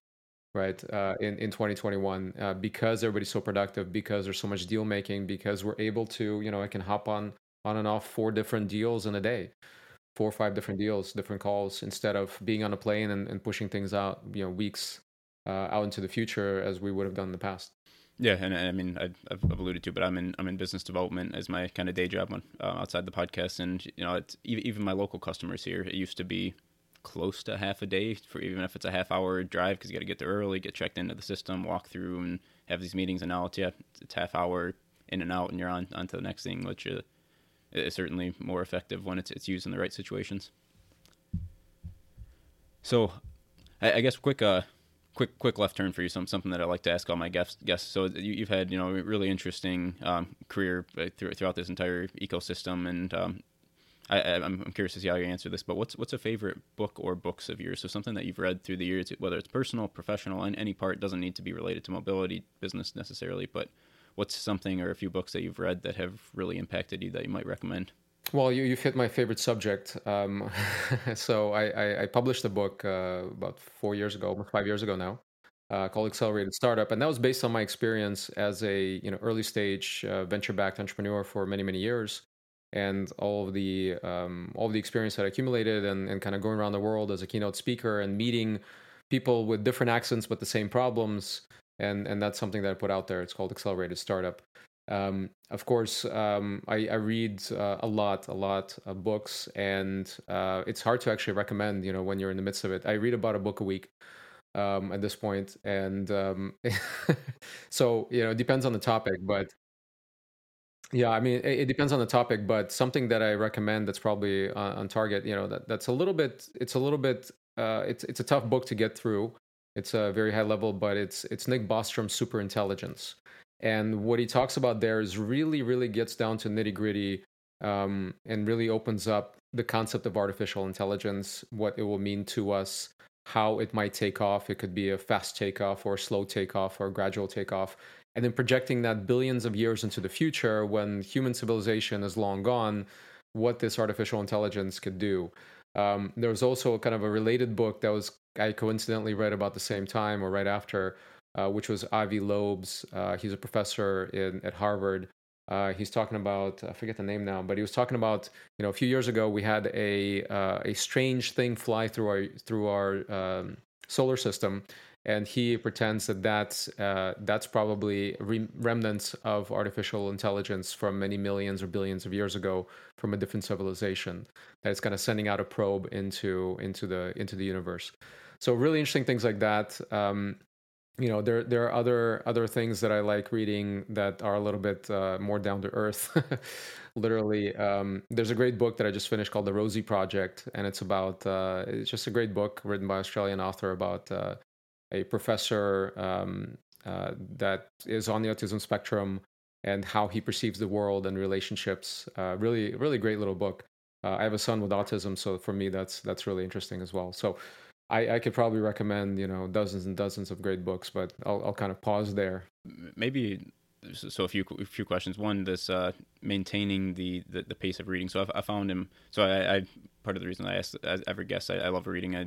right? Uh, in, in twenty twenty-one, uh, because everybody's so productive, because there's so much deal making, because we're able to, you know, I can hop on, on and off four different deals in a day, four or five different deals, different calls, instead of being on a plane and, and pushing things out, you know, weeks uh, out into the future as we would have done in the past. Yeah, and I mean, I've alluded to, but I'm in I'm in business development as my kind of day job on, uh, outside the podcast, and you know, it's, even my local customers here, it used to be close to half a day, for even if it's a half hour drive, because you got to get there early, get checked into the system, walk through, and have these meetings, and now it's yeah, it's half hour in and out, and you're on, on to the next thing, which uh, is certainly more effective when it's it's used in the right situations. So, I, I guess quick. Uh, Quick, quick left turn for you. Some something that I like to ask all my guests. Guests. So you, you've had, you know, a really interesting um, career th- throughout this entire ecosystem, and um, I, I'm curious to see how you answer this. But what's what's a favorite book or books of yours? So something that you've read through the years, whether it's personal, professional, and any part, doesn't need to be related to mobility business necessarily. But what's something or a few books that you've read that have really impacted you that you might recommend? Well, you, you've hit my favorite subject. Um, so I, I, I published a book uh, about four years ago, almost five years ago now, uh, called Accelerated Startup. And that was based on my experience as a you know early stage uh, venture-backed entrepreneur for many, many years. And all of the um, all of the experience that I accumulated and, and kind of going around the world as a keynote speaker and meeting people with different accents but the same problems. And, and that's something that I put out there. It's called Accelerated Startup. Um, of course, um, I, I read uh, a lot, a lot of books, and uh, it's hard to actually recommend, you know, when you're in the midst of it. I read about a book a week um, at this point, and um, so, you know, it depends on the topic, but yeah, I mean, it, it depends on the topic, but something that I recommend that's probably on, on target, you know, that, that's a little bit, it's a little bit, uh, it's it's a tough book to get through. It's a very high level, but it's, it's Nick Bostrom's Superintelligence. And what he talks about there is really, really gets down to nitty gritty um, and really opens up the concept of artificial intelligence, what it will mean to us, how it might take off. It could be a fast takeoff or a slow takeoff or a gradual takeoff. And then projecting that billions of years into the future when human civilization is long gone, what this artificial intelligence could do. Um, there was also kind of a related book that was I coincidentally read about the same time or right after, Uh, which was Avi Loeb's. Uh, he's a professor in, at Harvard. Uh, he's talking about, I forget the name now, but he was talking about, you know, a few years ago we had a uh, a strange thing fly through our through our um, solar system, and he pretends that that's uh, that's probably re- remnants of artificial intelligence from many millions or billions of years ago from a different civilization that is kind of sending out a probe into into the into the universe. So really interesting things like that. Um, You know, there there are other other things that I like reading that are a little bit uh, more down to earth. Literally, um, there's a great book that I just finished called The Rosie Project, and it's about uh, it's just a great book written by an Australian author about uh, a professor um, uh, that is on the autism spectrum and how he perceives the world and relationships. Uh, really, really great little book. Uh, I have a son with autism, so for me, that's that's really interesting as well. So. I, I could probably recommend, you know, dozens and dozens of great books, but I'll, I'll kind of pause there. Maybe, so a few a few questions. One, this uh, maintaining the, the, the pace of reading. So I've, I found him, so I, I part of the reason I asked every guest, I, I love reading. I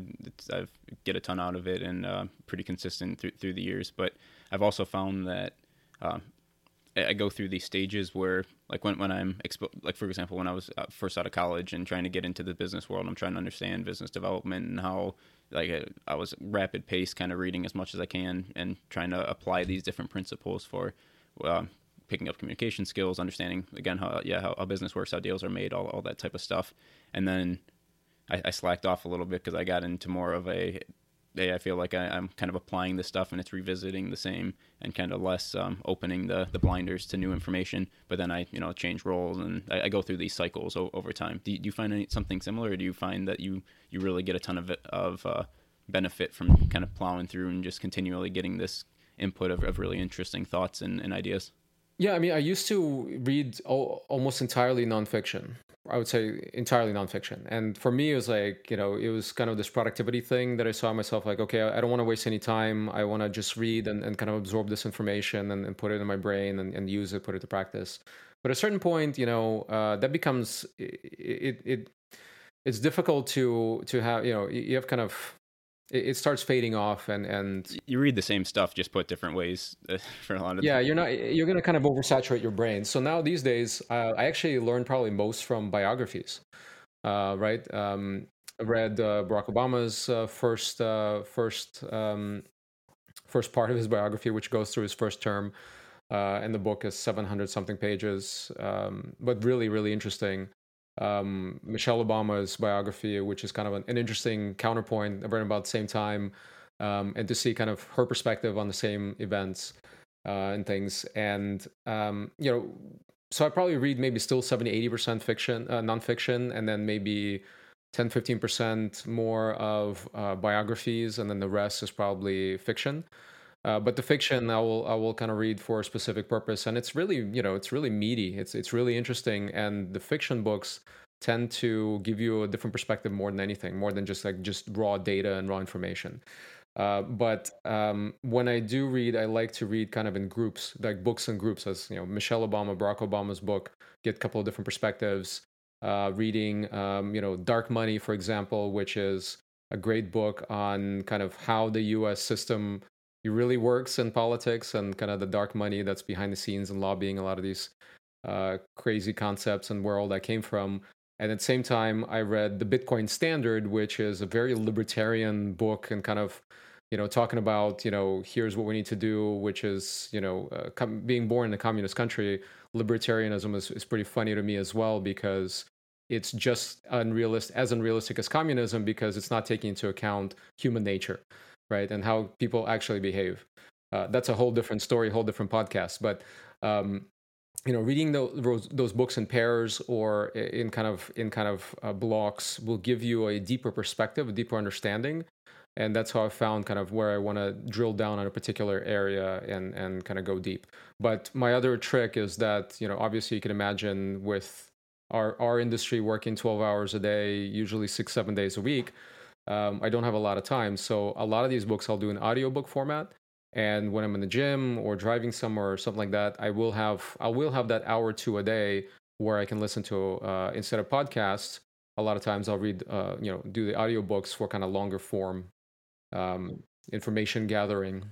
I get a ton out of it and uh, pretty consistent through, through the years. But I've also found that uh, I go through these stages where, like, when when I'm expo- like, for example, when I was first out of college and trying to get into the business world, I'm trying to understand business development and how, like, I was rapid pace kind of reading as much as I can and trying to apply these different principles for uh, picking up communication skills, understanding again how yeah how, how business works, how deals are made, all all that type of stuff. And then I, I slacked off a little bit because I got into more of a I feel like I, I'm kind of applying this stuff and it's revisiting the same and kind of less um, opening the, the blinders to new information. But then I, you know, change roles and I, I go through these cycles o- over time. Do you, do you find any, something similar, or do you find that you, you really get a ton of of uh, benefit from kind of plowing through and just continually getting this input of, of really interesting thoughts and, and ideas? Yeah, I mean, I used to read o- almost entirely nonfiction. I would say entirely nonfiction. And for me, it was like, you know, it was kind of this productivity thing that I saw myself like, okay, I don't want to waste any time. I want to just read and, and kind of absorb this information and, and put it in my brain and, and use it, put it to practice. But at a certain point, you know, uh, that becomes, it, it, it it's difficult to, to have, you know, you have kind of, it starts fading off, and, and you read the same stuff, just put different ways for a lot of. Yeah, the- you're not you're going to kind of oversaturate your brain. So now these days, uh, I actually learn probably most from biographies, uh, right? Um, I read uh, Barack Obama's uh, first uh, first um, first part of his biography, which goes through his first term, uh, and the book is seven hundred something pages, um, but really really interesting. Um, Michelle Obama's biography, which is kind of an, an interesting counterpoint, around about the same time, um, and to see kind of her perspective on the same events uh, and things. And, um, you know, so I probably read maybe still seventy, eighty percent fiction, uh, nonfiction, and then maybe ten, fifteen percent more of uh, biographies, and then the rest is probably fiction. Uh, but the fiction I will I will kind of read for a specific purpose, and it's really you know it's really meaty. It's it's really interesting, and the fiction books tend to give you a different perspective more than anything, more than just like just raw data and raw information. Uh, but um, when I do read, I like to read kind of in groups, like books in groups, as you know, Michelle Obama, Barack Obama's book, get a couple of different perspectives. Uh, reading um, you know Dark Money, for example, which is a great book on kind of how the U S system. It really works in politics and kind of the dark money that's behind the scenes and lobbying a lot of these uh, crazy concepts and where all that came from. And at the same time, I read The Bitcoin Standard, which is a very libertarian book and kind of, you know, talking about, you know, here's what we need to do, which is, you know, uh, com- being born in a communist country, libertarianism is, is pretty funny to me as well, because it's just unrealistic, as unrealistic as communism, because it's not taking into account human nature. Right, and how people actually behave. Uh, that's a whole different story, whole different podcast. But um, you know, reading those those books in pairs or in kind of in kind of uh, blocks will give you a deeper perspective, a deeper understanding, and that's how I found kind of where I want to drill down on a particular area and and kind of go deep. But my other trick is that you know, obviously, you can imagine with our our industry working twelve hours a day, usually six seven days a week. Um, I don't have a lot of time. So a lot of these books I'll do in audiobook format. And when I'm in the gym or driving somewhere or something like that, I will have I will have that hour or two a day where I can listen to, uh, instead of podcasts, a lot of times I'll read, uh, you know, do the audiobooks for kind of longer form um, information gathering.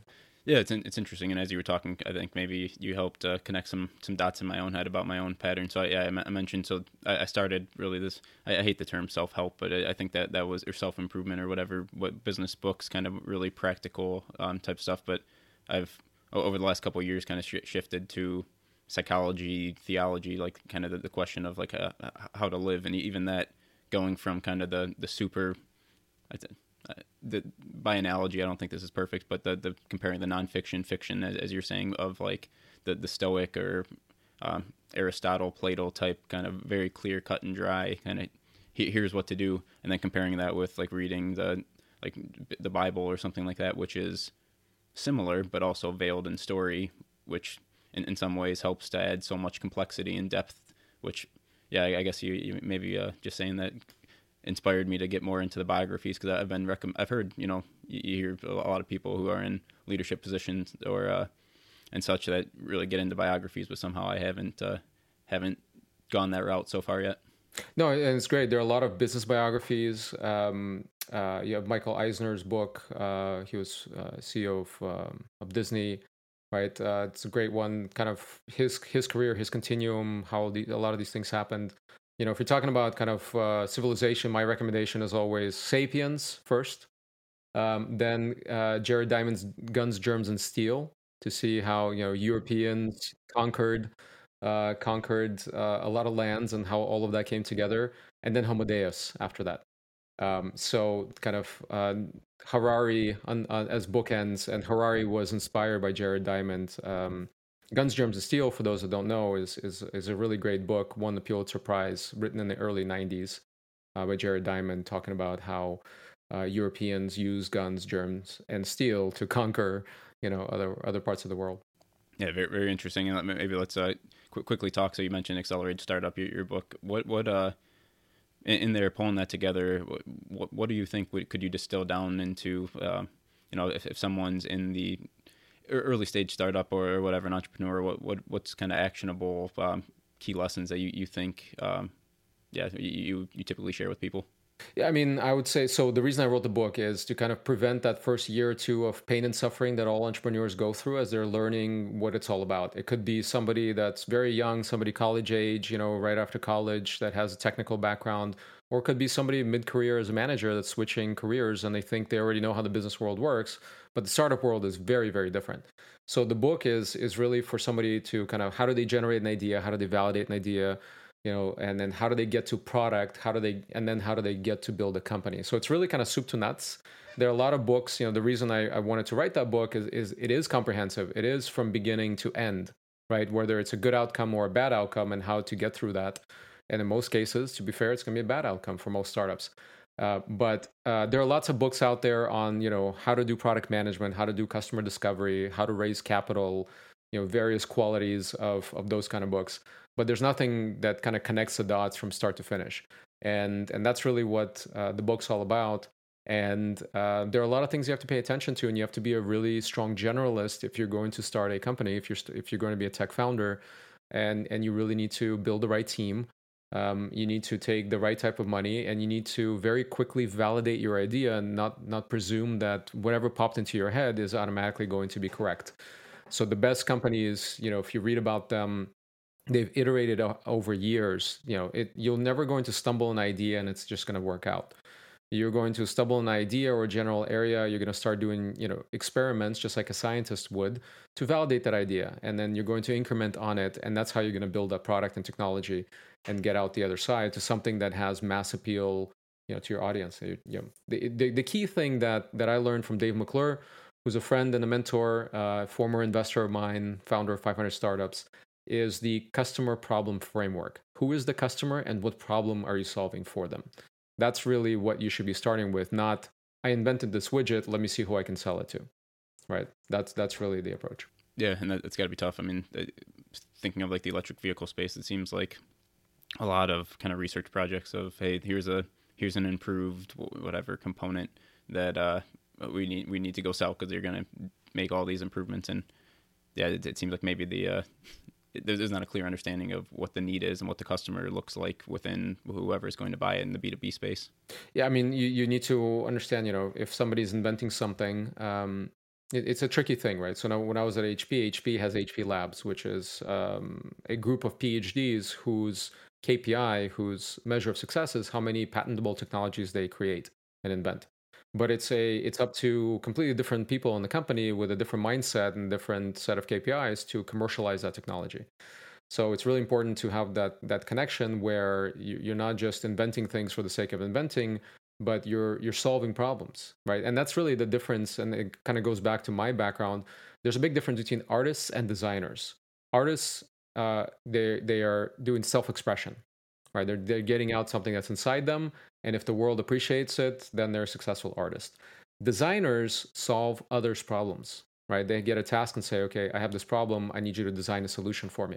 Yeah, it's it's interesting. And as you were talking, I think maybe you helped uh, connect some some dots in my own head about my own pattern. So I, yeah, I mentioned, so I, I started really this, I, I hate the term self-help, but I, I think that that was, or self-improvement or whatever, what business books, kind of really practical um, type stuff. But I've, over the last couple of years, kind of sh- shifted to psychology, theology, like kind of the, the question of like uh, how to live. And even that going from kind of the, the super, I think, Uh, the, by analogy, I don't think this is perfect, but the, the comparing the nonfiction fiction, as, as you're saying, of like the, the Stoic or um, Aristotle, Plato type kind of very clear, cut and dry, kind of he, here's what to do, and then comparing that with like reading the like the Bible or something like that, which is similar but also veiled in story, which in, in some ways helps to add so much complexity and depth. Which, yeah, I, I guess you, you maybe uh, just saying that. Inspired me to get more into the biographies because I've been recomm- I've heard you know you hear a lot of people who are in leadership positions or uh, and such that really get into biographies, but somehow I haven't uh, haven't gone that route so far yet. No, and it's great. There are a lot of business biographies. Um, uh, you have Michael Eisner's book. Uh, he was uh, C E O of um, of Disney. right? Uh, it's a great one, kind of his his career, his continuum, how the, a lot of these things happened. You know, if you're talking about kind of uh, civilization, my recommendation is always Sapiens first, um, then uh, Jared Diamond's Guns, Germs, and Steel, to see how, you know, Europeans conquered uh, conquered uh, a lot of lands and how all of that came together, and then Homo Deus after that. Um, so kind of uh, Harari on, on, as bookends, and Harari was inspired by Jared Diamond. Um, Guns, Germs, and Steel, for those who don't know, is is is a really great book, won the Pulitzer Prize, written in the early nineties uh, by Jared Diamond, talking about how uh, Europeans use guns, germs, and steel to conquer, you know, other other parts of the world. Yeah, very very interesting. And maybe let's uh, qu- quickly talk. So you mentioned Accelerated Startup, your, your book. What what uh in, in there pulling that together? What what do you think we, could you distill down into? Uh, you know, if if someone's in the early stage startup or whatever, an entrepreneur, what, what what's kind of actionable um, key lessons that you, you think, um, yeah, you, you typically share with people? Yeah, I mean, I would say, so the reason I wrote the book is to kind of prevent that first year or two of pain and suffering that all entrepreneurs go through as they're learning what it's all about. It could be somebody that's very young, somebody college age, you know, right after college that has a technical background, or it could be somebody mid-career as a manager that's switching careers and they think they already know how the business world works, but the startup world is very, very different. So the book is is really for somebody to kind of, how do they generate an idea? How do they validate an idea? You know, and then how do they get to product? How do they, and then how do they get to build a company? So it's really kind of soup to nuts. There are a lot of books, you know, the reason I, I wanted to write that book is, is it is comprehensive. It is from beginning to end, right? Whether it's a good outcome or a bad outcome and how to get through that. And in most cases, to be fair, it's going to be a bad outcome for most startups. Uh, but uh, there are lots of books out there on, you know, how to do product management, how to do customer discovery, how to raise capital, you know, various qualities of, of those kind of books. But there's nothing that kind of connects the dots from start to finish. And and that's really what uh, the book's all about. And uh, there are a lot of things you have to pay attention to, and you have to be a really strong generalist if you're going to start a company, if you're st- if you're going to be a tech founder, and and you really need to build the right team. Um, you need to take the right type of money, and you need to very quickly validate your idea and not not presume that whatever popped into your head is automatically going to be correct. So the best companies, you know, if you read about them, they've iterated over years. You know, it, you're never going to stumble an idea and it's just going to work out. You're going to stumble an idea or a general area. You're going to start doing, you know, experiments just like a scientist would to validate that idea. And then you're going to increment on it. And that's how you're going to build a product and technology and get out the other side to something that has mass appeal, you know, to your audience. You know, the, the, the key thing that, that I learned from Dave McClure, who's a friend and a mentor, uh, former investor of mine, founder of five hundred Startups, is the customer problem framework. Who is the customer and what problem are you solving for them? That's really what you should be starting with, not, I invented this widget, let me see who I can sell it to, right? That's that's really the approach. Yeah, and that, that's got to be tough. I mean, thinking of like the electric vehicle space, it seems like a lot of kind of research projects of, hey, here's a here's an improved whatever component that uh, we need we need to go sell because they're going to make all these improvements. And yeah, it, it seems like maybe the uh, there's not a clear understanding of what the need is and what the customer looks like within whoever is going to buy it in the B two B space. Yeah, I mean, you, you need to understand, you know, if somebody's inventing something, um, it, it's a tricky thing, right? So now when I was at H P, H P has H P Labs, which is um, a group of PhDs whose K P I, whose measure of success is how many patentable technologies they create and invent. But it's a it's up to completely different people in the company with a different mindset and different set of K P Is to commercialize that technology. So it's really important to have that that connection where you, you're not just inventing things for the sake of inventing, but you're you're solving problems, right? And that's really the difference. And it kind of goes back to my background. There's a big difference between artists and designers. Artists, uh, they they are doing self-expression, right? They're they're getting out something that's inside them. And if the world appreciates it, then they're a successful artist. Designers solve others' problems, right? They get a task and say, okay, I have this problem. I need you to design a solution for me,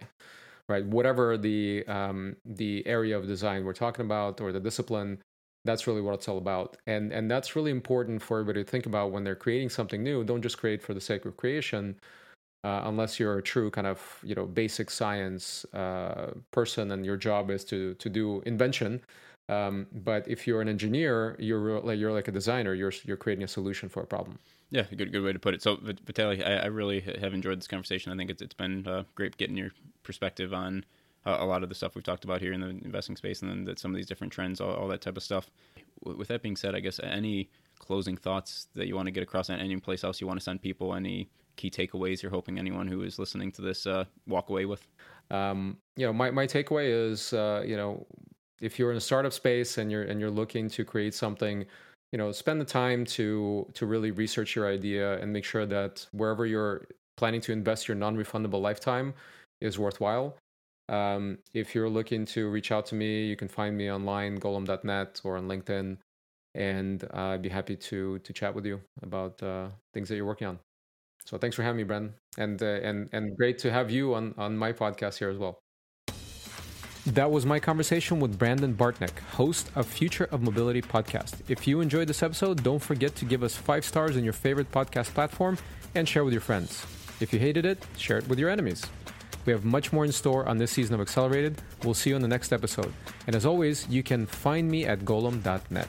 right? Whatever the um, the area of design we're talking about or the discipline, that's really what it's all about. And, and that's really important for everybody to think about when they're creating something new. Don't just create for the sake of creation, uh, unless you're a true kind of, you know, basic science uh, person and your job is to to do invention. Um, but if you're an engineer, you're like you're like a designer. You're you're creating a solution for a problem. Yeah, good good way to put it. So, Vitaly, I, I really have enjoyed this conversation. I think it's it's been uh, great getting your perspective on uh, a lot of the stuff we've talked about here in the investing space, and then that some of these different trends, all, all that type of stuff. With that being said, I guess any closing thoughts that you want to get across, any place else you want to send people, any key takeaways you're hoping anyone who is listening to this uh, walk away with? Um, you know, my my takeaway is uh, you know. If you're in a startup space and you're and you're looking to create something, you know, spend the time to to really research your idea and make sure that wherever you're planning to invest your non-refundable lifetime is worthwhile. Um, if you're looking to reach out to me, you can find me online, golomb dot net or on LinkedIn, and uh, I'd be happy to to chat with you about uh, things that you're working on. So thanks for having me, Brandon, and uh, and and great to have you on on my podcast here as well. That was my conversation with Brandon Bartneck, host of Future of Mobility podcast. If you enjoyed this episode, don't forget to give us five stars in your favorite podcast platform and share with your friends. If you hated it, share it with your enemies. We have much more in store on this season of Accelerated. We'll see you on the next episode. And as always, you can find me at golomb dot net.